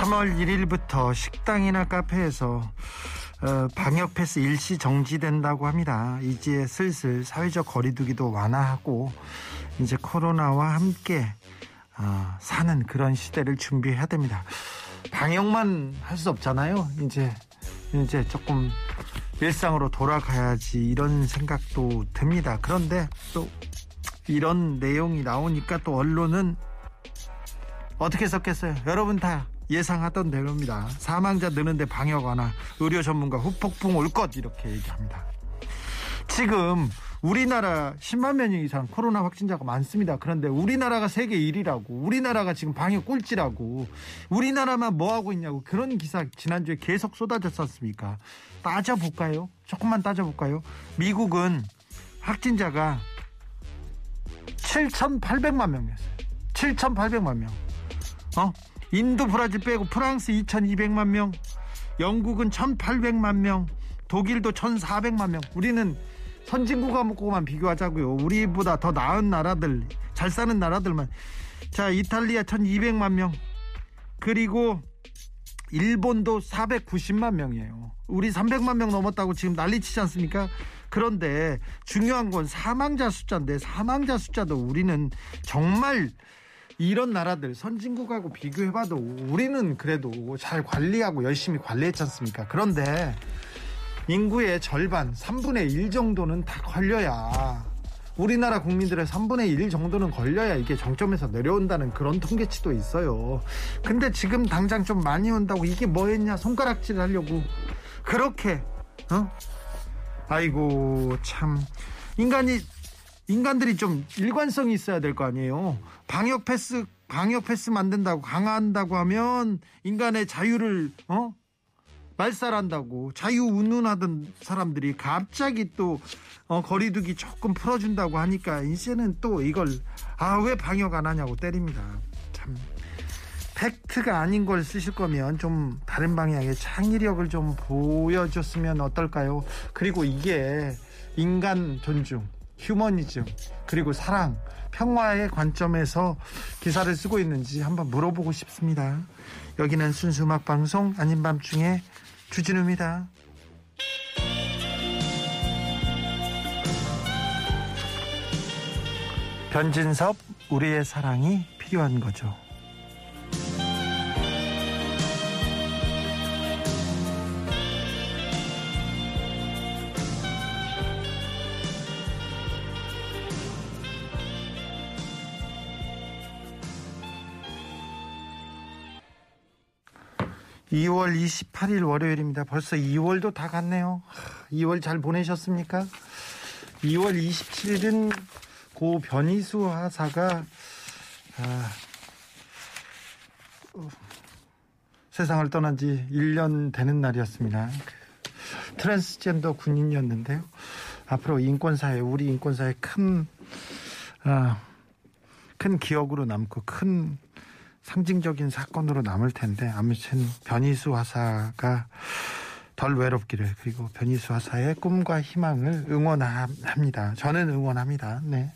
3월 1일부터 식당이나 카페에서 방역 패스 일시 정지된다고 합니다. 이제 슬슬 사회적 거리두기도 완화하고 이제 코로나와 함께 사는 그런 시대를 준비해야 됩니다. 방역만 할 수 없잖아요. 이제 조금 일상으로 돌아가야지 이런 생각도 듭니다. 그런데 또 이런 내용이 나오니까 또 언론은 어떻게 썼겠어요? 여러분 다 예상하던 대로입니다. 사망자 느는데 방역 완화, 의료 전문가 후폭풍 올 것, 이렇게 얘기합니다. 지금 우리나라 10만 명 이상 코로나 확진자가 많습니다. 그런데 우리나라가 세계 1위라고, 우리나라가 지금 방역 꼴찌라고, 우리나라만 뭐하고 있냐고 그런 기사 지난주에 계속 쏟아졌지 않습니까? 따져볼까요? 조금만 따져볼까요? 미국은 확진자가 7,800만 명이었어요. 7,800만 명. 인도, 브라질 빼고 프랑스 2,200만 명, 영국은 1,800만 명, 독일도 1,400만 명. 우리는 선진국하고만 비교하자고요. 우리보다 더 나은 나라들, 잘 사는 나라들만. 자, 이탈리아 1,200만 명. 그리고 일본도 490만 명이에요. 우리 300만 명 넘었다고 지금 난리치지 않습니까? 그런데 중요한 건 사망자 숫자인데, 사망자 숫자도 우리는 정말 이런 나라들 선진국하고 비교해봐도 우리는 그래도 잘 관리하고 열심히 관리했지 않습니까? 그런데 인구의 절반, 3분의 1 정도는 다 걸려야, 우리나라 국민들의 3분의 1 정도는 걸려야 이게 정점에서 내려온다는 그런 통계치도 있어요. 근데 지금 당장 좀 많이 온다고 이게 뭐였냐, 손가락질 하려고 그렇게 아이고 참, 인간들이 좀 일관성이 있어야 될 거 아니에요. 방역 패스 만든다고, 강화한다고 하면 인간의 자유를 말살한다고 자유운운하던 사람들이 갑자기 또 거리두기 조금 풀어준다고 하니까 이제는 또 이걸 왜 방역 안 하냐고 때립니다. 참, 팩트가 아닌 걸 쓰실 거면 좀 다른 방향의 창의력을 좀 보여줬으면 어떨까요? 그리고 이게 인간 존중, 휴머니즘, 그리고 사랑, 평화의 관점에서 기사를 쓰고 있는지 한번 물어보고 싶습니다. 여기는 순수 음악방송 아닌 밤중에 주진우입니다. 변진섭, 우리의 사랑이 필요한 거죠. 월요일입니다. 벌써 2월도 다 갔네요. 2월 잘 보내셨습니까? 2월 27일은 고 변희수 하사가 세상을 떠난 지 1년 되는 날이었습니다. 트랜스젠더 군인이었는데요. 앞으로 인권사회, 우리 인권사회 큰 기억으로 남고 큰 상징적인 사건으로 남을 텐데, 아무튼 변희수 하사가 덜 외롭기를, 그리고 변희수 하사의 꿈과 희망을 응원합니다. 저는 응원합니다. 네.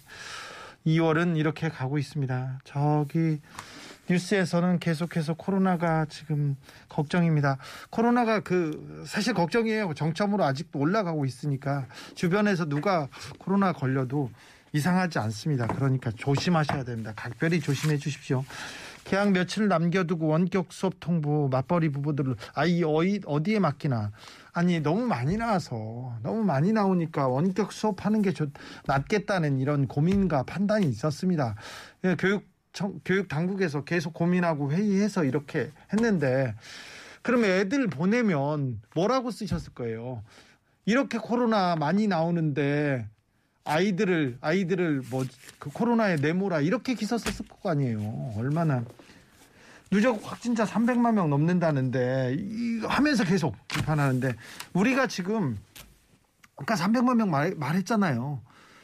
2월은 이렇게 가고 있습니다. 저기 뉴스에서는 계속해서 코로나가 지금 걱정입니다. 코로나가 사실 걱정이에요. 정점으로 아직도 올라가고 있으니까 주변에서 누가 코로나 걸려도 이상하지 않습니다. 그러니까 조심하셔야 됩니다. 각별히 조심해 주십시오. 개학 며칠 남겨두고 원격 수업 통보, 맞벌이 부부들 어디에 맡기나. 아니, 너무 많이 나오니까 원격 수업하는 게 낫겠다는 이런 고민과 판단이 있었습니다. 교육 당국에서 계속 고민하고 회의해서 이렇게 했는데, 그러면 애들 보내면 뭐라고 쓰셨을 거예요? 이렇게 코로나 많이 나오는데 아이들을 코로나에 내몰아, 이렇게 기사 썼을 거 아니에요. 얼마나 누적 확진자 300만 명 넘는다는데 이거 하면서 계속 비판하는데 우리가 지금 아까 300만 명 말했잖아요.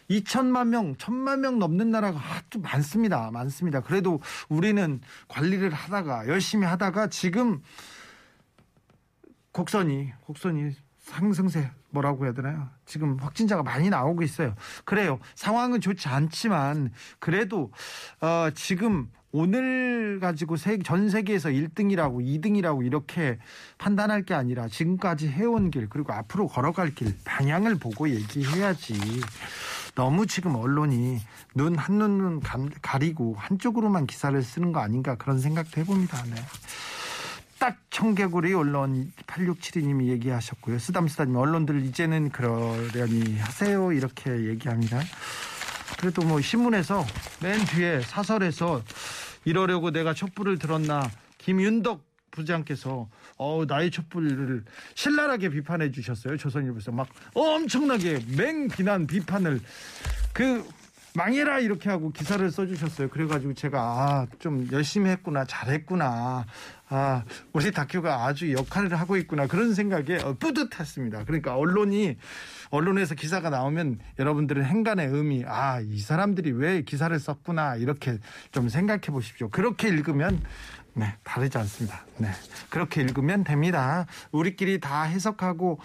2천만 명, 1천만 명 넘는 나라가 아주 많습니다. 많습니다. 그래도 우리는 관리를 하다가 열심히 하다가 지금 곡선이 상승세 뭐라고 해야 되나요? 지금 확진자가 많이 나오고 있어요. 그래요. 상황은 좋지 않지만 그래도 지금 오늘 가지고 전 세계에서 1등이라고 2등이라고 이렇게 판단할 게 아니라 지금까지 해온 길 그리고 앞으로 걸어갈 길 방향을 보고 얘기해야지. 너무 지금 언론이 눈 한눈 가리고 한쪽으로만 기사를 쓰는 거 아닌가 그런 생각도 해봅니다. 네. 딱 청개구리 언론 8672님이 얘기하셨고요. 쓰담쓰담님 언론들 이제는 그러려니 하세요 이렇게 얘기합니다. 그래도 뭐 신문에서 맨 뒤에 사설에서 이러려고 내가 촛불을 들었나 김윤덕 부장께서 나의 촛불을 신랄하게 비판해 주셨어요. 조선일보에서 막 엄청나게 맹비난 비판을 망해라 이렇게 하고 기사를 써주셨어요. 그래가지고 제가 좀 열심히 했구나 잘했구나 우리 다큐가 아주 역할을 하고 있구나 그런 생각에 뿌듯했습니다. 그러니까 언론에서 기사가 나오면 여러분들은 행간의 의미 이 사람들이 왜 기사를 썼구나 이렇게 좀 생각해 보십시오. 그렇게 읽으면 네 다르지 않습니다. 네 그렇게 읽으면 됩니다. 우리끼리 다 해석하고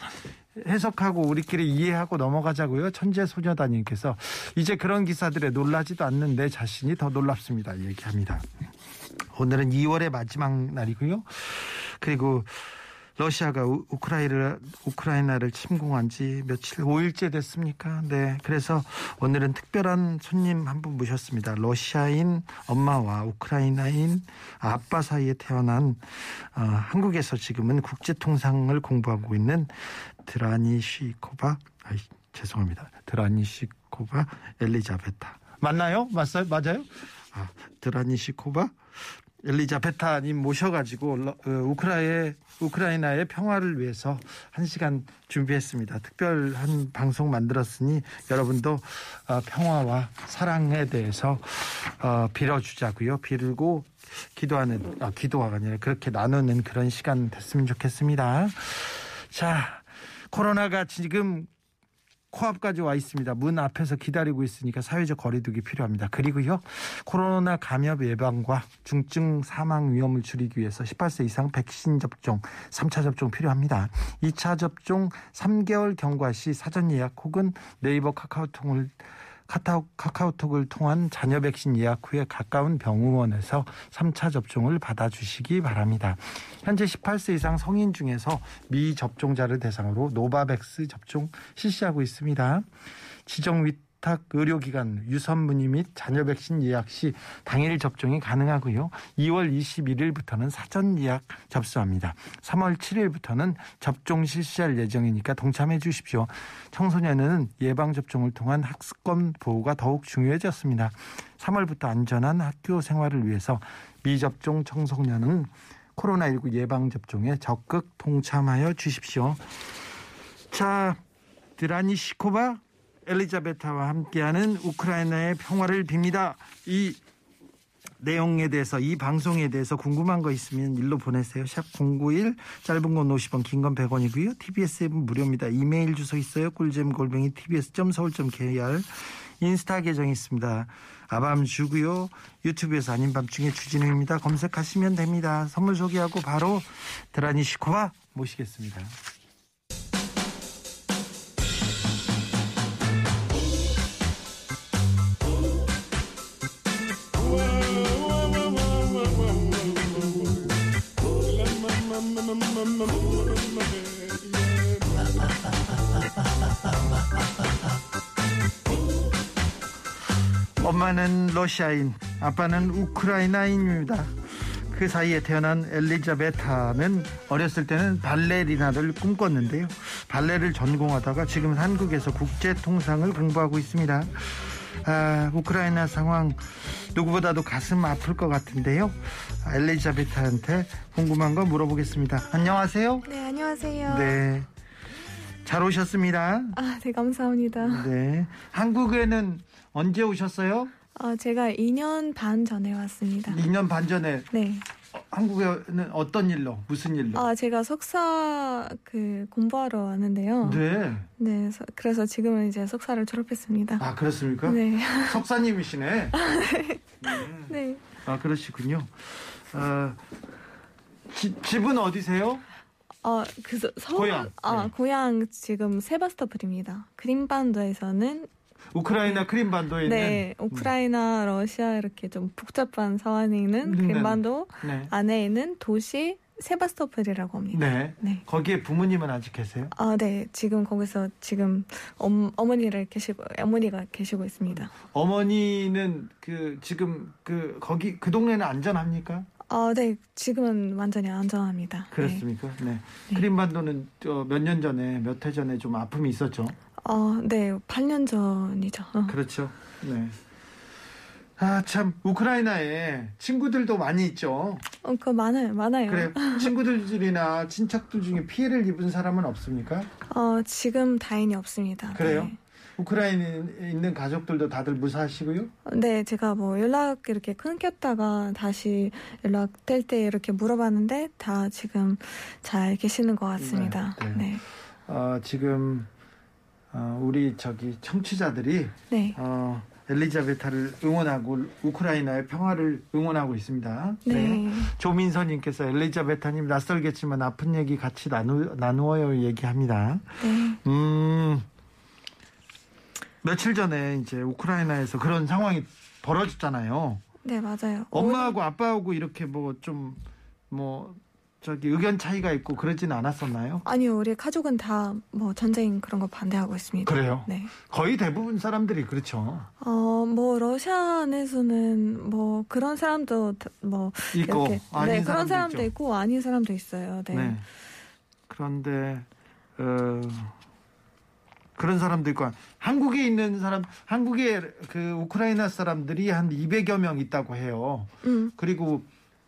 우리끼리 이해하고 넘어가자고요. 천재소녀단님께서 이제 그런 기사들에 놀라지도 않는 내 자신이 더 놀랍습니다. 얘기합니다. 오늘은 2월의 마지막 날이고요. 그리고 러시아가 우크라이나를 침공한 지 며칠 5일째 됐습니까? 네. 그래서 오늘은 특별한 손님 한 분 모셨습니다. 러시아인 엄마와 우크라이나인 아빠 사이에 태어난 한국에서 지금은 국제통상을 공부하고 있는 드라니시코바 엘리자베타. 맞나요? 맞아요? 드라니시코바 엘리자베타님 모셔가지고 우크라이나의 평화를 위해서 1시간 준비했습니다. 특별한 방송 만들었으니 여러분도 평화와 사랑에 대해서 빌어주자고요. 빌고 기도가 아니라 그렇게 나누는 그런 시간 됐으면 좋겠습니다. 자, 코로나가 지금 코앞까지 와 있습니다. 문 앞에서 기다리고 있으니까 사회적 거리두기 필요합니다. 그리고요. 코로나 감염 예방과 중증 사망 위험을 줄이기 위해서 18세 이상 백신 접종 3차 접종 필요합니다. 2차 접종 3개월 경과 시 사전 예약 혹은 네이버 카카오톡을 통한 자녀 백신 예약 후에 가까운 병원에서 3차 접종을 받아주시기 바랍니다. 현재 18세 이상 성인 중에서 미접종자를 대상으로 노바백스 접종 실시하고 있습니다. 지정위탁 의료기관 유선문의 및 자녀 백신 예약 시 당일 접종이 가능하고요. 2월 21일부터는 사전 예약 접수합니다. 3월 7일부터는 접종 실시할 예정이니까 동참해 주십시오. 청소년은 예방접종을 통한 학습권 보호가 더욱 중요해졌습니다. 3월부터 안전한 학교 생활을 위해서 미접종 청소년은 코로나19 예방접종에 적극 동참하여 주십시오. 자, 드라니시코바 엘리자베타와 함께하는 우크라이나의 평화를 빕니다. 이 내용에 대해서 이 방송에 대해서 궁금한 거 있으면 일로 보내세요. 샵 091 짧은 건 50원 긴 건 100원이고요. TBS 앱은 무료입니다. 이메일 주소 있어요. 꿀잼@ tbs.seoul.kr 인스타 계정이 있습니다. 아밤주고요. 유튜브에서 아닌 밤중에 주진우입니다. 검색하시면 됩니다. 선물 소개하고 바로 드라니시코바 모시겠습니다. 엄마는 러시아인, 아빠는 우크라이나인입니다. 그 사이에 태어난 엘리자베타는 어렸을 때는 발레리나를 꿈꿨는데요. 발레를 전공하다가 지금 한국에서 국제통상을 공부하고 있습니다. 우크라이나 상황 누구보다도 가슴 아플 것 같은데요. 엘리자베타한테 궁금한 거 물어보겠습니다. 안녕하세요. 네, 안녕하세요. 네, 잘 오셨습니다. 네, 감사합니다. 네, 한국에는 언제 오셨어요? 제가 2년 반 전에 왔습니다. 2년 반 전에? 네. 한국에는 어떤 일로, 무슨 일로? 아, 제가 석사 공부하러 왔는데요. 네. 네, 그래서 지금은 이제 석사를 졸업했습니다. 아, 그렇습니까? 네. 석사님이시네. 네. 아, 그러시군요. 집은 어디세요? 고향. 고향 지금 세바스토폴입니다. 크림반도에서는. 우크라이나 네. 크림반도에 있는. 네, 우크라이나, 러시아 이렇게 좀 복잡한 사원에 있는 크림반도 네. 안에 있는 도시 세바스토폴이라고 합니다. 네. 네. 거기에 부모님은 아직 계세요? 아, 네. 지금 거기서 지금 어머니가 계시고 있습니다. 어머니는 지금 거기 그 동네는 안전합니까? 아, 네. 지금은 완전히 안전합니다. 그렇습니까? 네. 네. 네. 크림반도는 몇 년 전에, 몇 해 전에 좀 아픔이 있었죠? 네. 8년 전이죠. 그렇죠. 네. 아, 참, 우크라이나에 친구들도 많이 있죠? 많아요, 많아요. 그래요. 친구들이나 친척들 중에 피해를 입은 사람은 없습니까? 지금 다행히 없습니다. 그래요? 네. 우크라이나에 있는 가족들도 다들 무사하시고요? 네, 제가 연락 이렇게 끊겼다가 다시 연락될 때 이렇게 물어봤는데 다 지금 잘 계시는 것 같습니다. 네. 네. 지금 우리 청취자들이 네. 엘리자베타를 응원하고 우크라이나의 평화를 응원하고 있습니다. 네. 네. 조민서님께서 엘리자베타님 낯설겠지만 아픈 얘기 같이 나누어요 얘기합니다. 네. 며칠 전에 이제 우크라이나에서 그런 상황이 벌어졌잖아요. 네, 맞아요. 엄마하고 아빠하고 이렇게 의견 차이가 있고 그러진 않았었나요? 아니요, 우리 가족은 다 전쟁 그런 거 반대하고 있습니다. 그래요? 네. 거의 대부분 사람들이 그렇죠. 러시아 안에서는 그런 사람도 있고, 이렇게, 아닌 네, 사람도 그런 사람도 있고 아닌 사람도 있어요. 네. 네. 그런데 그런 사람도 있고 한국에 있는 사람 한국에 우크라이나 사람들이 한 200여 명 있다고 해요. 그리고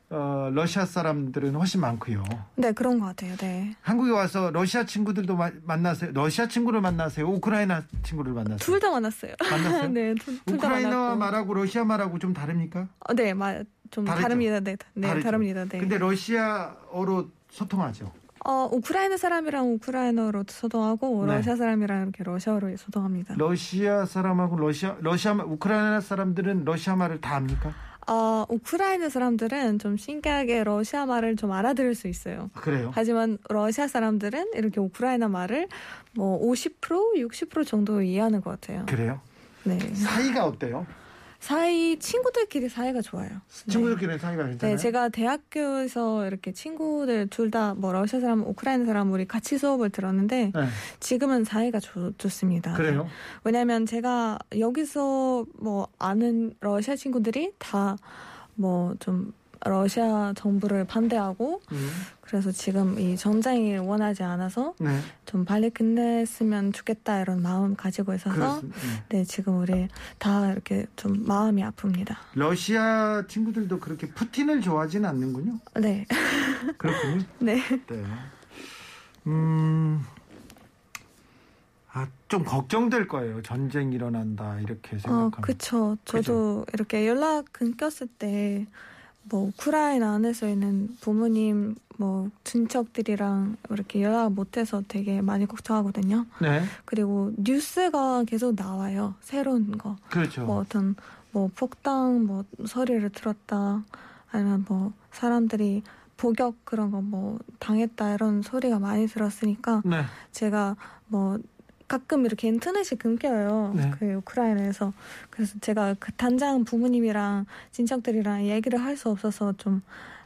러시아 사람들은 훨씬 많고요. 네, 그런 것 같아요. 네. 한국에 와서 러시아 친구들도 만나세요. 러시아 친구를 만나세요. 우크라이나 친구를 만나세요. 둘 다 만났어요. 만났어요? 네, 둘 다 만났고. 우크라이나 말하고 러시아 말하고 좀 다릅니까? 네, 좀 다릅니다. 네, 다르죠. 다릅니다. 네. 근데 러시아어로 소통하죠. 우크라이나 사람이랑 우크라이나어로 소통하고 네. 러시아 사람이랑 이렇게 러시아어로 소통합니다. 러시아 사람하고 우크라이나 사람들은 러시아 말을 다 합니까? 우크라이나 사람들은 좀 신기하게 러시아 말을 좀 알아들을 수 있어요. 그래요? 하지만 러시아 사람들은 이렇게 우크라이나 말을 50%, 60% 정도 이해하는 것 같아요. 그래요? 네. 사이가 어때요? 친구들끼리 사이가 좋아요. 친구들끼리 네. 사이가 괜찮아요? 네, 제가 대학교에서 이렇게 친구들 둘 다 러시아 사람, 우크라이나 사람 우리 같이 수업을 들었는데 네. 지금은 사이가 좋습니다. 그래요? 네. 왜냐하면 제가 여기서 아는 러시아 친구들이 다 좀 러시아 정부를 반대하고 그래서 지금 이 전쟁을 원하지 않아서 네. 좀 빨리 끝냈으면 좋겠다 이런 마음 가지고 있어서 네, 지금 우리 다 이렇게 좀 마음이 아픕니다. 러시아 친구들도 그렇게 푸틴을 좋아하진 않는군요. 네. 그렇군요. 네. 네. 좀 걱정될 거예요. 전쟁 일어난다 이렇게 생각하면. 그렇죠. 저도 이렇게 연락 끊겼을 때 우크라이나 안에서 있는 부모님, 친척들이랑 이렇게 연락 못해서 되게 많이 걱정하거든요. 네. 그리고 뉴스가 계속 나와요. 새로운 거. 그렇죠. 어떤 폭탄 소리를 들었다. 아니면 사람들이 폭격 그런 거 당했다 이런 소리가 많이 들었으니까 네. 제가 가끔 이렇게 인터넷이 끊겨요. 네. 우크라이나에서. 그래서 제가 당장 부모님이랑 친척들이랑 얘기를 할 수 없어서 좀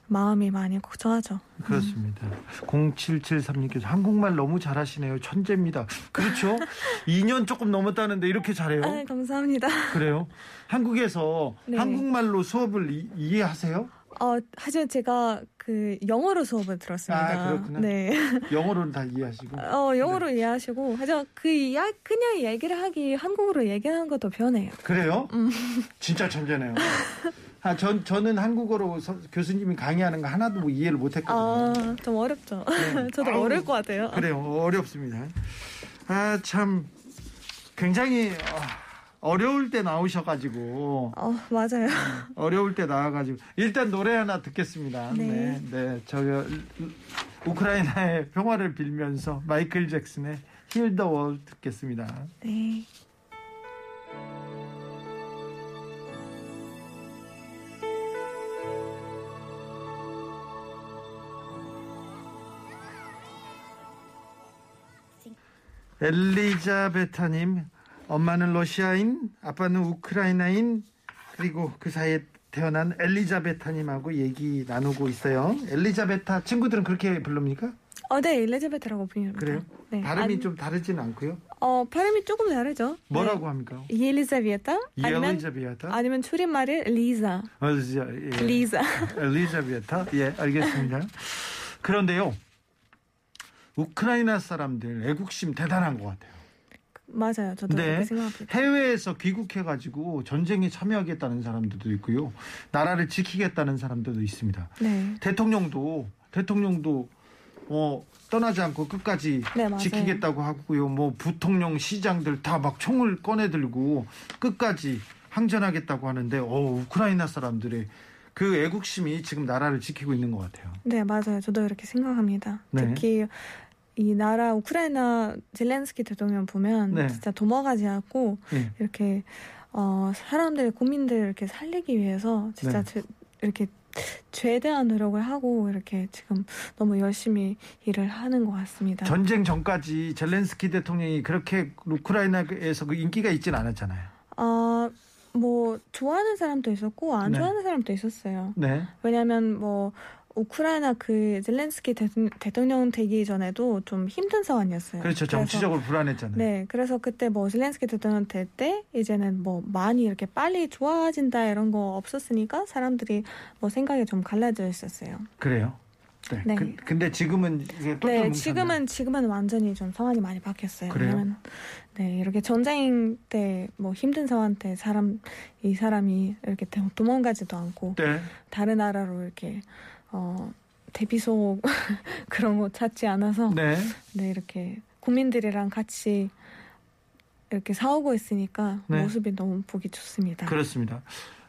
마음이 많이 걱정하죠. 그렇습니다. 0773님께서 한국말 너무 잘하시네요. 천재입니다. 그렇죠? 2년 조금 넘었다는데 이렇게 잘해요? 아, 감사합니다. 그래요? 한국에서 네. 한국말로 수업을 이해하세요? 하지만 제가 영어로 수업을 들었습니다. 아, 그렇구나. 네. 영어로는 다 이해하시고? 영어로 네. 이해하시고. 하지만 그냥 얘기를 하기, 한국어로 얘기하는 것도 변해요. 그래요? 진짜 천재네요. 저는 한국어로 교수님이 강의하는 거 하나도 이해를 못했거든요. 좀 어렵죠. 네. 저도 어려울 것 같아요. 그래요. 어렵습니다. 아, 참. 굉장히 어려울 때 나오셔가지고. 맞아요. 어려울 때 나와가지고. 일단 노래 하나 듣겠습니다. 네. 네. 저 우크라이나의 평화를 빌면서 마이클 잭슨의 Heal the World 듣겠습니다. 네. 엘리자베타님, 엄마는 러시아인, 아빠는 우크라이나인, 그리고 그 사이에 태어난 엘리자베타님하고 얘기 나누고 있어요. 엘리자베타 친구들은 그렇게 부릅니까? 네, 엘리자베타라고 부릅니다. 그래요? 네. 발음이 좀 다르진 않고요? 발음이 조금 다르죠. 뭐라고 합니까? 엘리자베타? 엘리자베타? 아니면 줄임말을 리자. 예. 리자. 엘리자베타? 예, 알겠습니다. 그런데요, 우크라이나 사람들 애국심 대단한 것 같아요. 맞아요. 저도 그렇게 생각합니다. 해외에서 귀국해가지고 전쟁에 참여하겠다는 사람들도 있고요. 나라를 지키겠다는 사람들도 있습니다. 네. 대통령도 떠나지 않고 끝까지 지키겠다고 하고요. 뭐 부통령, 시장들 다 막 총을 꺼내들고 끝까지 항전하겠다고 하는데 우크라이나 사람들의 그 애국심이 지금 나라를 지키고 있는 것 같아요. 네, 맞아요. 저도 이렇게 생각합니다. 네. 특히 이 나라 우크라이나 젤렌스키 대통령 보면 진짜 도망가지 않고 이렇게 사람들의 고민들을 이렇게 살리기 위해서 진짜 이렇게 최대한 노력을 하고 이렇게 지금 너무 열심히 일을 하는 것 같습니다. 전쟁 전까지 젤렌스키 대통령이 그렇게 우크라이나에서 그 인기가 있진 않았잖아요. 뭐 좋아하는 사람도 있었고 안 좋아하는 사람도 있었어요. 네. 왜냐하면 뭐 우크라이나 그 젤렌스키 대통령 되기 전에도 좀 힘든 상황이었어요. 그렇죠. 정치적으로 불안했잖아요. 네. 그래서 그때 뭐 젤렌스키 대통령 될 때 이제는 뭐 많이 이렇게 빨리 좋아진다 이런 거 없었으니까 사람들이 뭐 생각이 좀 갈라져 있었어요. 그래요? 네. 네. 근데 지금은 이제 또 뭉쳤나요? 지금은 완전히 좀 상황이 많이 바뀌었어요. 그래요? 왜냐면 이렇게 전쟁 때 뭐 힘든 상황 때 이 사람이 이렇게 도망가지도 않고 다른 나라로 이렇게 대피소 그런 거 찾지 않아서 이렇게 국민들이랑 같이 이렇게 싸우고 있으니까 모습이 너무 보기 좋습니다. 그렇습니다.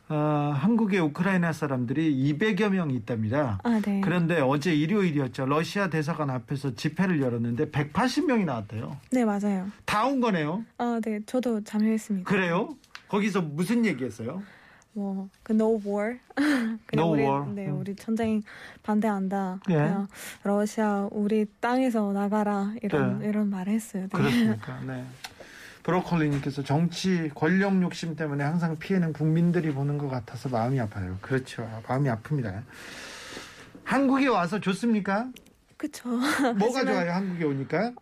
한국의 우크라이나 사람들이 200여 명 있답니다. 그런데 어제 일요일이었죠. 러시아 대사관 앞에서 집회를 열었는데 180명이 나왔대요. 네, 맞아요. 다 온 거네요. 네, 저도 참여했습니다. 그래요? 거기서 무슨 얘기했어요? 뭐 그 no war, 그냥 no 우리 war. 네, 우리 전쟁 반대한다. 그냥 러시아 우리 땅에서 나가라 이런 말을 했어요. 그렇습니까? 네. 브로콜리님께서 정치 권력 욕심 때문에 항상 피해는 국민들이 보는 것 같아서 마음이 아파요. 그렇죠. 마음이 아픕니다. 한국에 와서 좋습니까? 그렇죠. 뭐가 좋아요? 한국에 오니까?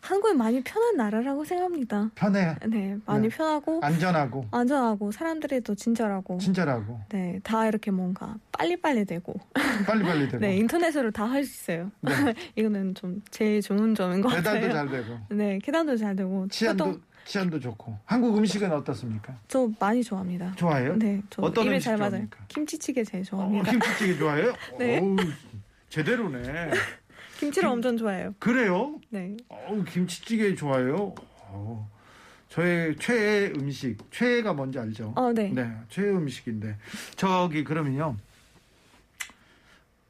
한국이 많이 편한 나라라고 생각합니다. 편해요? 네. 많이 편하고. 안전하고. 사람들이 또 친절하고. 네. 다 이렇게 뭔가 빨리빨리 되고. 네. 인터넷으로 다 할 수 있어요. 네. 이거는 좀 제일 좋은 점인 것 같아요. 배달도 잘 되고. 네. 계단도 잘 되고. 치안도 좋고. 한국 음식은 어떻습니까? 저 많이 좋아합니다. 좋아해요? 네. 저 어떤 입에 음식 잘 맞아요. 김치찌개 제일 좋아합니다. 김치찌개 좋아해요? 네. 오우. 제대로네. 김치를 엄청 좋아해요. 그래요? 네. 김치찌개 좋아해요? 저의 최애 음식. 최애가 뭔지 알죠? 네. 최애 음식인데. 그러면요.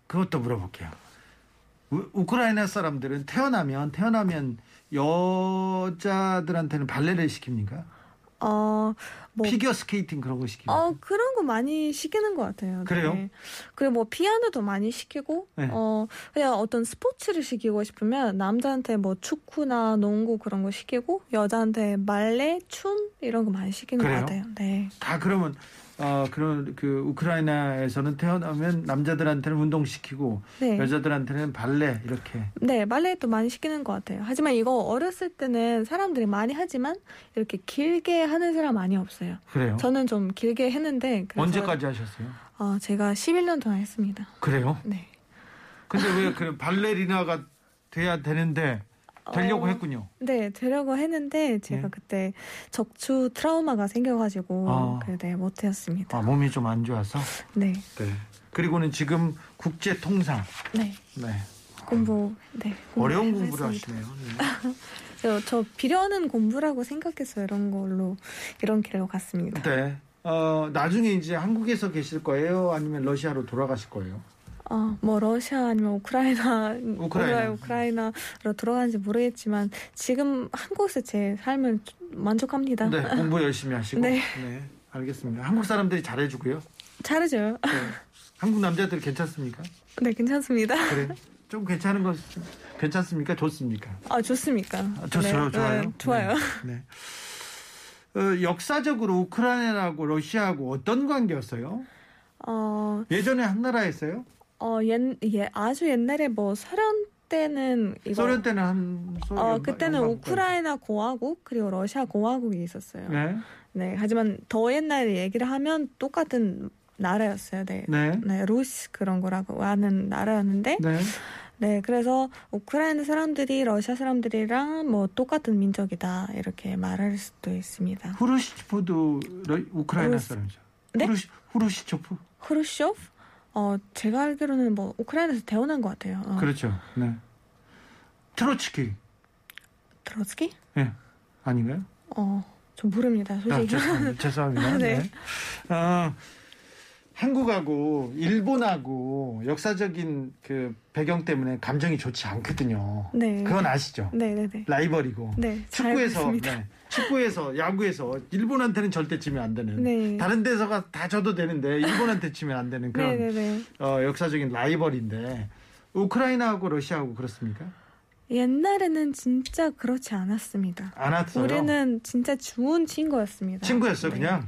그것도 물어볼게요. 우크라이나 사람들은 태어나면 여자들한테는 발레를 시킵니까? 뭐 피겨 스케이팅 그런 거 시키고 그런 거 많이 시키는 것 같아요. 그래요? 네. 그리고 뭐 피아노도 많이 시키고 그냥 어떤 스포츠를 시키고 싶으면 남자한테 뭐 축구나 농구 그런 거 시키고 여자한테 발레, 춤 이런 거 많이 시키는 것 같아요. 네. 다 그러면 그런 그 우크라이나에서는 태어나면 남자들한테는 운동 시키고 여자들한테는 발레 이렇게. 네, 발레도 많이 시키는 것 같아요. 하지만 이거 어렸을 때는 사람들이 많이 하지만 이렇게 길게 하는 사람 많이 없어요. 그래요? 저는 좀 길게 했는데. 언제까지 하셨어요? 제가 11년 동안 했습니다. 그래요? 네. 근데 왜 그래 발레리나가 돼야 되는데? 되려고 했군요. 네, 되려고 했는데 제가 그때 적추 트라우마가 생겨가지고 못했습니다. 몸이 좀 안 좋아서? 네. 그리고는 지금 국제통상. 공부. 어려운 공부를 하시네요. 저 비려는 공부라고 생각해서 이런 길로 갔습니다. 네. 나중에 이제 한국에서 계실 거예요? 아니면 러시아로 돌아가실 거예요? 러시아 아니면 우크라이나로 돌아가는지 모르겠지만, 지금 한국에서 제 삶은 만족합니다. 네, 공부 열심히 하시고. 네. 네, 알겠습니다. 한국 사람들이 잘해주고요. 잘해줘요. 네. 한국 남자들 괜찮습니까? 네, 괜찮습니다. 그래. 좀 괜찮은 거, 괜찮습니까? 좋습니까? 좋습니다. 네. 좋아요. 네, 좋아요. 네. 네. 역사적으로 우크라이나하고 러시아하고 어떤 관계였어요? 예전에 한 나라였어요? 아주 옛날에 소련 때는 그때는 우크라이나 공화국 그리고 러시아 공화국이 있었어요. 네. 네. 하지만 더 옛날 얘기를 하면 똑같은 나라였어요. 네. 네. 네. 루스 그런 거라고 하는 나라였는데. 네. 네, 그래서 우크라이나 사람들이 러시아 사람들이랑 똑같은 민족이다 이렇게 말할 수도 있습니다. 후르시초프도 우크라이나 사람이죠. 네? 후루쇼프? 흐루쇼프? 제가 알기로는 우크라이나에서 태어난 것 같아요. 그렇죠. 네. 트로츠키? 네. 아닌가요? 저 모릅니다. 솔직히. 죄송합니다. 네. 네. 한국하고 일본하고 역사적인 그 배경 때문에 감정이 좋지 않거든요. 네. 그건 아시죠? 네네네. 라이벌이고. 네. 축구에서 야구에서 일본한테는 절대 지면 안 되는. 네. 다른 데서가 다 져도 되는데 일본한테 지면 안 되는 그런 역사적인 라이벌인데, 우크라이나하고 러시아하고 그렇습니까? 옛날에는 진짜 그렇지 않았습니다. 않았어요? 우리는 진짜 좋은 친구였습니다. 친구였어요, 그냥? 네.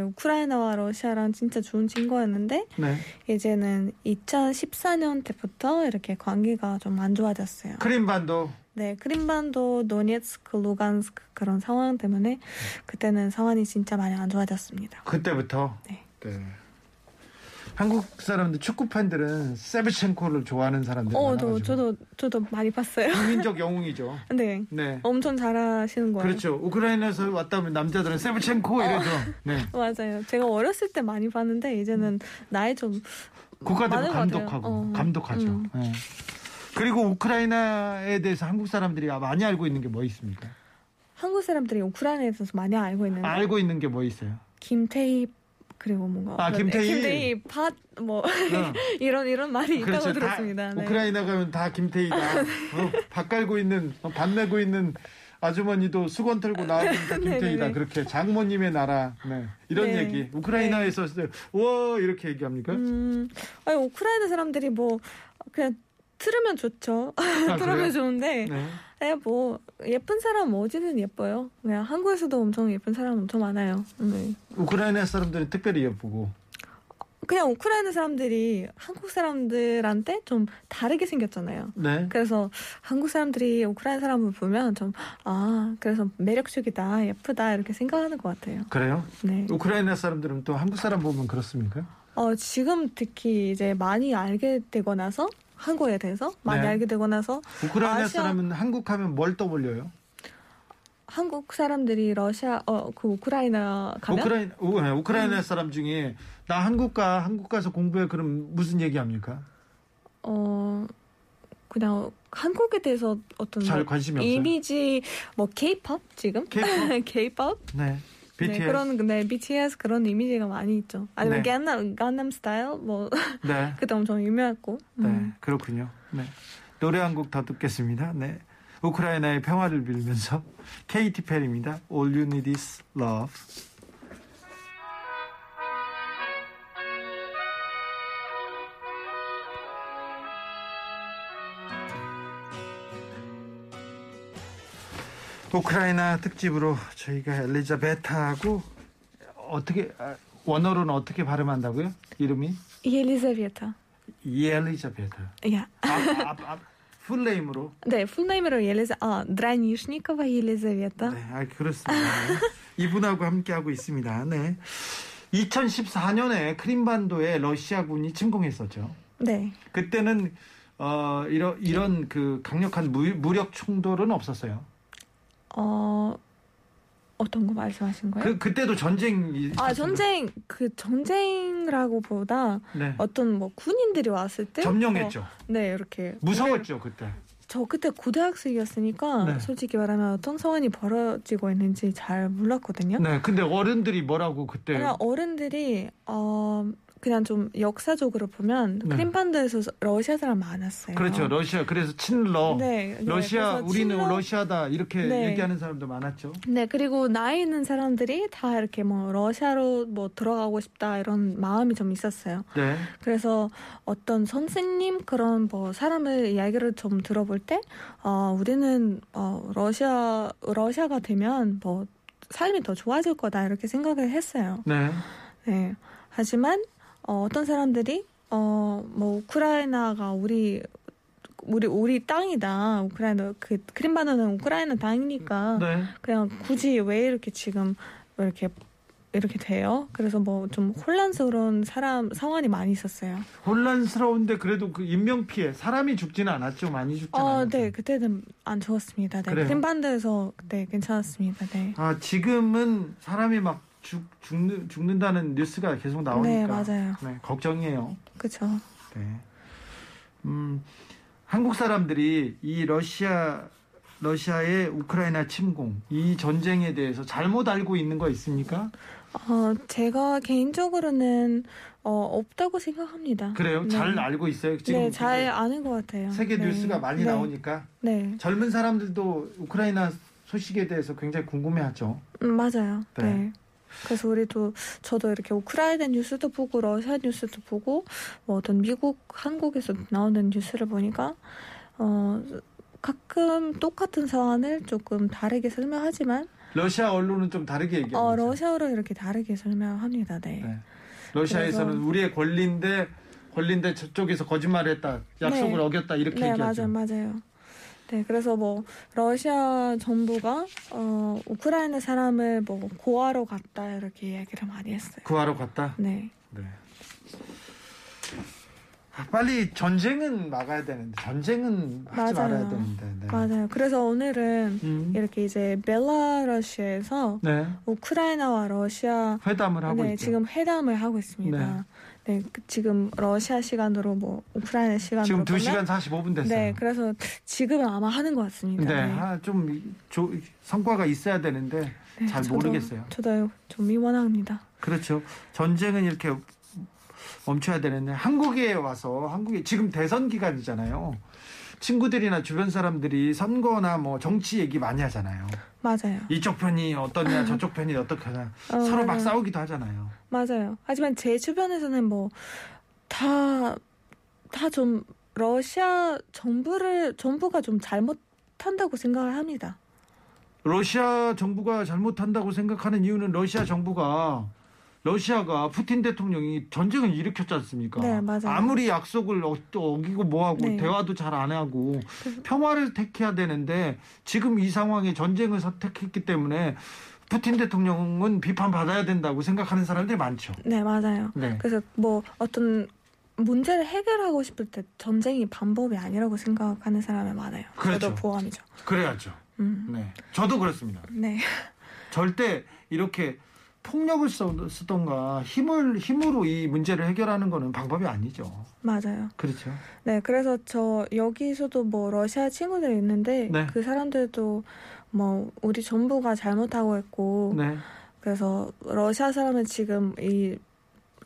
우크라이나와 러시아랑 진짜 좋은 친구였는데, 네. 이제는 2014년 때부터 이렇게 관계가 좀 안 좋아졌어요. 크림반도, 도네츠크, 루간스크 그런 상황 때문에 그때는 상황이 진짜 많이 안 좋아졌습니다. 그때부터? 네. 네. 한국 사람들, 축구 팬들은 세브첸코를 좋아하는 사람들이 많아가지고. 저도 많이 봤어요. 국민적 영웅이죠. 네. 네. 엄청 잘하시는 거예요. 그렇죠. 우크라이나에서 왔다면 남자들은 세브첸코 이래서. 네. 맞아요. 제가 어렸을 때 많이 봤는데 이제는 나이 좀 국가대표 감독하고 감독하죠. 네. 그리고 우크라이나에 대해서 한국 사람들이 많이 알고 있는 게 뭐 있습니까? 한국 사람들이 우크라이나에 대해서 많이 알고 있는 게 뭐 있어요? 김태희 그리고 뭔가 김태희 팟 이런 말이 있다고 들었습니다. 네. 우크라이나 가면 다 김태희다. 밥 갈고 있는 밥 내고 있는 아주머니도 수건 털고 나오니까 김태희다. 그렇게 장모님의 나라. 네. 이런 얘기. 우크라이나에서 와 이렇게 얘기합니까? 아니 우크라이나 사람들이 그냥 들으면 좋죠. 들으면 좋은데. 네. 예쁜 사람 어디든 예뻐요. 그냥 한국에서도 엄청 예쁜 사람 엄청 많아요. 네. 우크라이나 사람들은 특별히 예쁘고. 그냥 우크라이나 사람들이 한국 사람들한테 좀 다르게 생겼잖아요. 네. 그래서 한국 사람들이 우크라이나 사람을 보면 그래서 매력적이다, 예쁘다 이렇게 생각하는 것 같아요. 그래요? 네. 우크라이나 사람들은 또 한국 사람 보면 그렇습니까? 지금 특히 이제 많이 알게 되고 나서. 한국에 대해서 많이 알게 되고 나서 우크라이나 사람은 한국 하면 뭘 떠올려요? 한국 사람들이 우크라이나 가면 우크라이나 사람 중에 나 한국 가서 공부해 그럼 무슨 얘기합니까? 그냥 한국에 대해서 어떤 잘 관심이 없어요. 이미지 K-pop 지금? K-pop? 네. BTS. 네, BTS 그런 이미지가 많이 있죠. 아니면 강남 스타일 그때 엄청 유명했고. 네, 그렇군요. 네. 노래 한 곡 더 듣겠습니다. 네. 우크라이나의 평화를 빌면서 케이티 페리입니다. All you need is love. 우크라이나 특집으로 저희가 엘리자베타하고 어떻게 원어로는 어떻게 발음한다고요? 이름이? 엘리자베타. 야. 풀네임으로? 네, 풀네임으로 드라니시코바 엘리자베타. 네, 그렇습니다. 이분하고 함께 하고 있습니다. 네. 2014년에 크림반도에 러시아군이 침공했었죠. 네. 그때는 이런 그 강력한 무력 충돌은 없었어요. 어떤 거 말씀하신 거예요? 그때도 전쟁이 전쟁이라고 보다 어떤 군인들이 왔을 때 점령했죠. 네, 이렇게 무서웠죠, 그때. 저 그때 고등학생이었으니까 네. 솔직히 말하면 어떤 상황이 벌어지고 있는지 잘 몰랐거든요. 네, 근데 어른들이 뭐라고 그때? 그냥 어른들이 그냥 좀 역사적으로 보면 네. 크림반도에서 러시아 사람 많았어요. 그렇죠, 러시아. 그래서 친러. 네, 러시아 우리는 친러, 러시아다 이렇게 네. 얘기하는 사람도 많았죠. 네, 그리고 나이 있는 사람들이 다 이렇게 뭐 러시아로 뭐 들어가고 싶다 이런 마음이 좀 있었어요. 네. 그래서 어떤 선생님 그런 뭐 사람을 이야기를 좀 들어볼 때, 우리는 러시아가 되면 뭐 삶이 더 좋아질 거다 이렇게 생각을 했어요. 네. 네. 하지만 어떤 사람들이 뭐 우크라이나가 우리 땅이다. 우크라이나 그 크림반도는 우크라이나 땅이니까 네. 그냥 굳이 왜 이렇게 지금 왜 이렇게 돼요? 그래서 뭐 좀 혼란스러운 사람 상황이 많이 있었어요. 혼란스러운데 그래도 그 인명 피해 사람이 죽지는 않았죠. 많이 죽지 않았죠. 네, 그때는 안 죽었습니다. 네, 크림반도에서 그때 괜찮았습니다. 네. 아 지금은 사람이 막 죽는다는 뉴스가 계속 나오니까 네, 맞아요. 네, 걱정이에요. 그렇죠. 네. 한국 사람들이 이 러시아의 우크라이나 침공, 이 전쟁에 대해서 잘못 알고 있는 거 있습니까? 제가 개인적으로는 없다고 생각합니다. 그래요? 네. 잘 알고 있어요? 지금 네, 잘 아는 것 같아요. 세계 네. 뉴스가 많이 네. 나오니까 네. 젊은 사람들도 우크라이나 소식에 대해서 굉장히 궁금해하죠. 맞아요. 네. 네. 그래서 우리도 저도 이렇게 우크라이나 뉴스도 보고 러시아 뉴스도 보고 뭐 어떤 미국, 한국에서 나오는 뉴스를 보니까 가끔 똑같은 사안을 조금 다르게 설명하지만 러시아 언론은 좀 다르게 얘기합니다. 러시아어로 이렇게 다르게 설명합니다. 네. 네. 러시아에서는 그래서, 우리의 권리인데 저쪽에서 거짓말했다, 약속을 네. 어겼다 이렇게 네, 얘기하죠. 맞아요. 네, 그래서 뭐 러시아 정부가 우크라이나 사람을 뭐 구하러 갔다 이렇게 이야기를 많이 했어요. 구하러 갔다? 네. 네. 빨리 전쟁은 막아야 되는데 전쟁은 하지 맞아요. 말아야 되는데. 네. 맞아요. 그래서 오늘은 이렇게 이제 벨라러시아에서 네. 우크라이나와 러시아 회담을 하고 네, 있죠. 지금 회담을 하고 있습니다. 네. 네, 지금 러시아 시간으로 뭐 우크라이나 시간으로 지금 2시간 45분 됐어요. 네, 그래서 지금은 아마 하는 것 같습니다. 네, 네. 좀 성과가 있어야 되는데 네, 잘 모르겠어요. 저도 좀 미원합니다. 그렇죠. 전쟁은 이렇게 멈춰야 되는데 한국에 와서 지금 대선 기간이잖아요. 친구들이나 주변 사람들이 선거나 뭐 정치 얘기 많이 하잖아요. 맞아요. 이쪽 편이 어떠냐 저쪽 편이 어떻냐 서로 막 싸우기도 하잖아요. 맞아요. 하지만 제 주변에서는 뭐 다 좀 러시아 정부가 좀 잘못한다고 생각을 합니다. 러시아 정부가 잘못한다고 생각하는 이유는 러시아가 푸틴 대통령이 전쟁을 일으켰지 않습니까? 네, 맞아요. 아무리 약속을 어기고 뭐하고 네. 대화도 잘 안 하고 평화를 택해야 되는데 지금 이 상황에 전쟁을 선택했기 때문에 푸틴 대통령은 비판받아야 된다고 생각하는 사람들이 많죠. 네, 맞아요. 네. 그래서 뭐 어떤 문제를 해결하고 싶을 때 전쟁이 방법이 아니라고 생각하는 사람이 많아요. 그렇죠. 저도 포함이죠. 그래야죠. 네, 저도 그렇습니다. 네. 절대 이렇게 폭력을 쓰던가 힘으로 이 문제를 해결하는 거는 방법이 아니죠. 맞아요. 그렇죠. 네, 그래서 저 여기서도 뭐 러시아 친구들이 있는데 네. 그 사람들도 뭐 우리 정부가 잘못하고 있고 네. 그래서 러시아 사람은 지금 이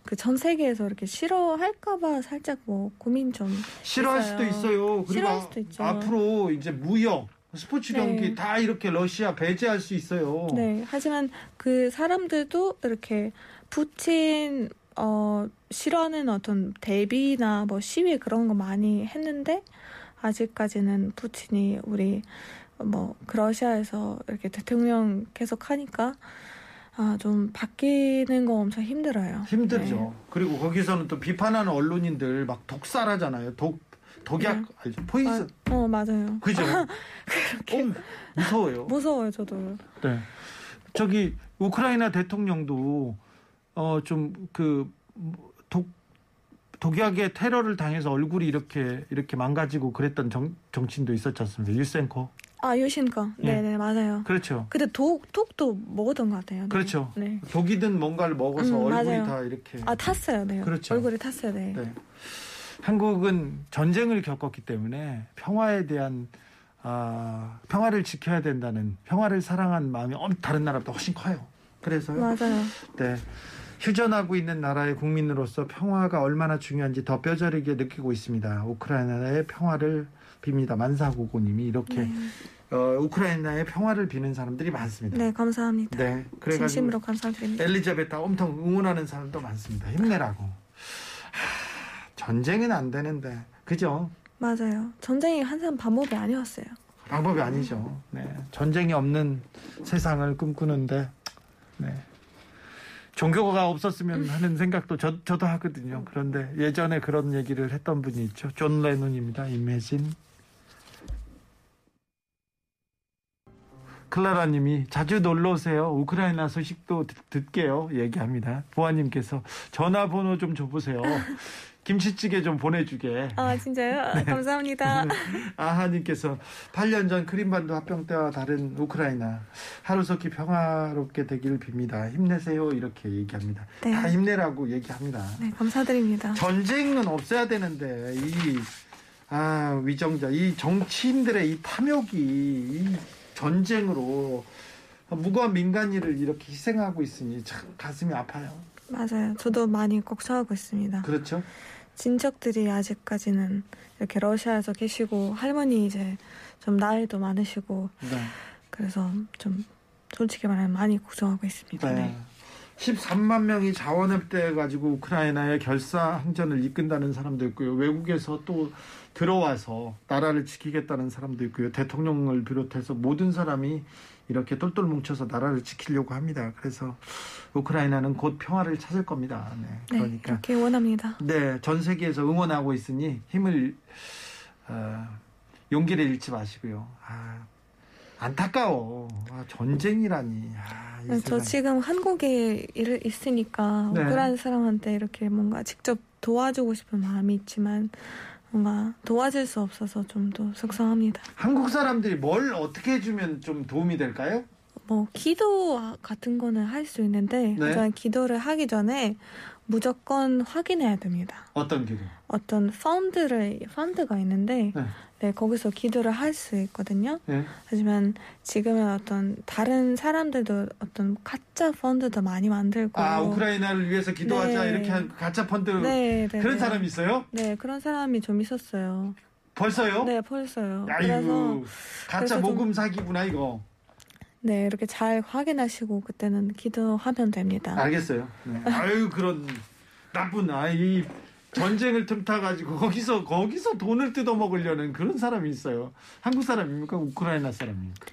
그 전 세계에서 이렇게 싫어할까봐 살짝 뭐 고민 좀 싫어할 있어요. 수도 있어요. 그리고 싫어할 수도 있죠. 앞으로 이제 무역 스포츠 경기 네. 다 이렇게 러시아 배제할 수 있어요. 네. 하지만 그 사람들도 이렇게 푸틴 싫어하는 어떤 대비나 뭐 시위 그런 거 많이 했는데 아직까지는 푸틴이 우리 뭐 러시아에서 이렇게 대통령 계속 하니까 좀 바뀌는 거 엄청 힘들어요. 힘들죠. 네. 그리고 거기서는 또 비판하는 언론인들 막 독살하잖아요. 독약, 네. 알죠? 포이즌. 맞아요. 그죠? 그렇게. 무서워요. 무서워요, 저도. 네. 저기, 우크라이나 대통령도, 독약의 테러를 당해서 얼굴이 이렇게 망가지고 그랬던 정치인도 있었지 않습니까? 유셴코. 유셴코. 네, 네, 맞아요. 그렇죠. 근데 독도 먹었던 것 같아요. 네. 그렇죠. 네. 독이든 뭔가를 먹어서 얼굴이 맞아요. 다 이렇게. 탔어요. 네. 그렇죠. 얼굴이 탔어요. 네. 한국은 전쟁을 겪었기 때문에 평화에 대한 평화를 지켜야 된다는, 평화를 사랑한 마음이 다른 나라보다 훨씬 커요. 그래서요. 맞아요. 네. 휴전하고 있는 나라의 국민으로서 평화가 얼마나 중요한지 더 뼈저리게 느끼고 있습니다. 우크라이나의 평화를 빕니다. 만사고고님이 이렇게 우크라이나의 평화를 비는 사람들이 많습니다. 네, 감사합니다. 네, 그래가지고 진심으로 감사드립니다. 엘리자베타 엄청 응원하는 사람도 많습니다. 힘내라고. 전쟁은 안 되는데, 그죠? 맞아요. 전쟁이 항상 방법이 아니었어요. 방법이 아니죠. 네, 전쟁이 없는 세상을 꿈꾸는데, 네. 종교가 없었으면 하는 생각도 저도 하거든요. 그런데 예전에 그런 얘기를 했던 분이 있죠. 존 레논입니다. 임혜진. 클라라님이 자주 놀러오세요. 우크라이나 소식도 듣게요. 얘기합니다. 보아님께서 전화번호 좀 줘보세요. 김치찌개 좀 보내주게. 아, 진짜요? 네. 감사합니다. 아하님께서 8년 전 크림반도 합병 때와 다른 우크라이나 하루속히 평화롭게 되길 빕니다. 힘내세요. 이렇게 얘기합니다. 네. 다 힘내라고 얘기합니다. 네, 감사드립니다. 전쟁은 없어야 되는데 이 위정자, 이 정치인들의 이 탐욕이 이 전쟁으로 무고한 민간인을 이렇게 희생하고 있으니 참 가슴이 아파요. 맞아요. 저도 많이 걱정하고 있습니다. 그렇죠. 친척들이 아직까지는 이렇게 러시아에서 계시고, 할머니 이제 좀 나이도 많으시고, 네. 그래서 좀 솔직히 말하면 많이 걱정하고 있습니다. 네. 네. 13만 명이 자원합대해가지고 우크라이나의 결사항전을 이끈다는 사람도 있고요. 외국에서 또 들어와서 나라를 지키겠다는 사람도 있고요. 대통령을 비롯해서 모든 사람이 이렇게 똘똘 뭉쳐서 나라를 지키려고 합니다. 그래서 우크라이나는 곧 평화를 찾을 겁니다. 네, 그러니까. 네, 그렇게 원합니다. 네, 전 세계에서 응원하고 있으니 힘을 용기를 잃지 마시고요. 안타까워. 전쟁이라니. 네, 저 지금 한국에 있으니까 네. 우크라이나 사람한테 이렇게 뭔가 직접 도와주고 싶은 마음이 있지만 뭔가 도와줄 수 없어서 좀 더 속상합니다. 한국 사람들이 뭘 어떻게 해주면 좀 도움이 될까요? 뭐 기도 같은 거는 할 수 있는데 네. 기도를 하기 전에 무조건 확인해야 됩니다. 어떤 기도? 어떤 펀드가 있는데 네. 네, 거기서 기도를 할 수 있거든요. 네. 하지만 지금은 어떤 다른 사람들도 어떤 가짜 펀드도 많이 만들고 우크라이나를 위해서 기도하자 네. 이렇게 한 가짜 펀드 네, 네, 그런 네. 사람이 있어요? 네, 그런 사람이 좀 있었어요. 벌써요? 네, 벌써요. 아이고, 그래서 가짜 모금 사기구나 이거. 네, 이렇게 잘 확인하시고 그때는 기도하면 됩니다. 알겠어요. 네. 아유, 그런 나쁜 아이 전쟁을 틈타 가지고 거기서 돈을 뜯어 먹으려는 그런 사람이 있어요. 한국 사람입니까? 우크라이나 사람입니까?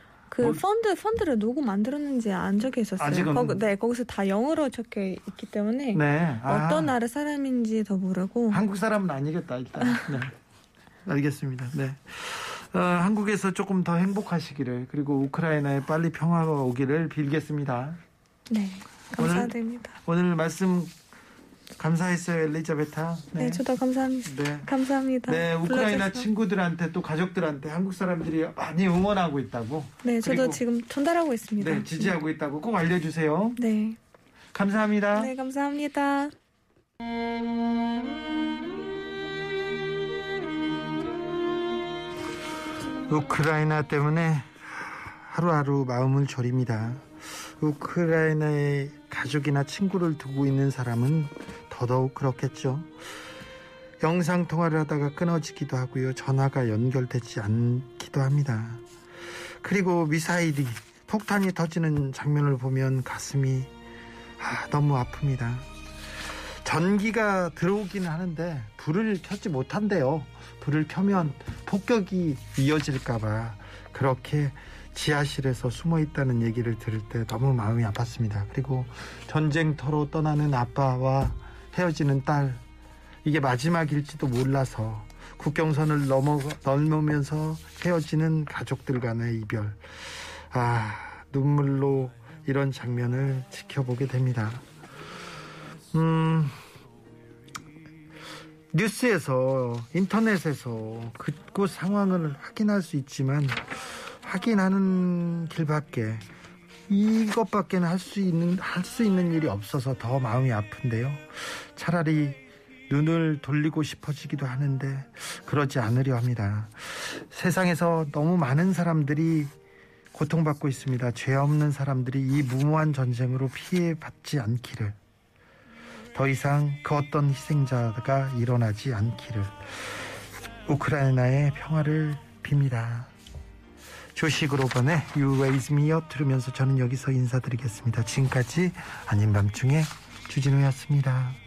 펀드를 누구 만들었는지 안 적혀 있었어요. 아직은... 네, 거기서 다 영어로 적혀 있기 때문에 네. 어떤 나라 사람인지도 모르고. 한국 사람은 아니겠다 일단. 네. 알겠습니다. 네. 한국에서 조금 더 행복하시기를, 그리고 우크라이나에 빨리 평화가 오기를 빌겠습니다. 네, 감사드립니다. 오늘 말씀 감사했어요, 엘리자베타. 네, 저도 감사합니다. 네, 감사합니다. 네, 우크라이나 불러줘서. 친구들한테 또 가족들한테 한국 사람들이 많이 응원하고 있다고. 네, 저도 지금 전달하고 있습니다. 네, 지지하고 있다고 꼭 알려주세요. 네, 감사합니다. 네, 감사합니다. 우크라이나 때문에 하루하루 마음을 졸입니다. 우크라이나에 가족이나 친구를 두고 있는 사람은 더더욱 그렇겠죠. 영상통화를 하다가 끊어지기도 하고요. 전화가 연결되지 않기도 합니다. 그리고 미사일이 폭탄이 터지는 장면을 보면 가슴이 너무 아픕니다. 전기가 들어오기는 하는데 불을 켜지 못한대요. 불을 켜면 폭격이 이어질까봐 그렇게 지하실에서 숨어있다는 얘기를 들을 때 너무 마음이 아팠습니다. 그리고 전쟁터로 떠나는 아빠와 헤어지는 딸, 이게 마지막일지도 몰라서 국경선을 넘으면서 헤어지는 가족들 간의 이별, 눈물로 이런 장면을 지켜보게 됩니다. 뉴스에서, 인터넷에서 그 상황을 확인할 수 있지만 확인하는 길밖에, 이것밖에는 할 수 있는 일이 없어서 더 마음이 아픈데요. 차라리 눈을 돌리고 싶어지기도 하는데 그러지 않으려 합니다. 세상에서 너무 많은 사람들이 고통받고 있습니다. 죄 없는 사람들이 이 무모한 전쟁으로 피해받지 않기를, 더 이상 그 어떤 희생자가 일어나지 않기를, 우크라이나의 평화를 빕니다. 조시 그로번의 You Raise Me Up 들으면서 저는 여기서 인사드리겠습니다. 지금까지 아닌 밤중에 주진우였습니다.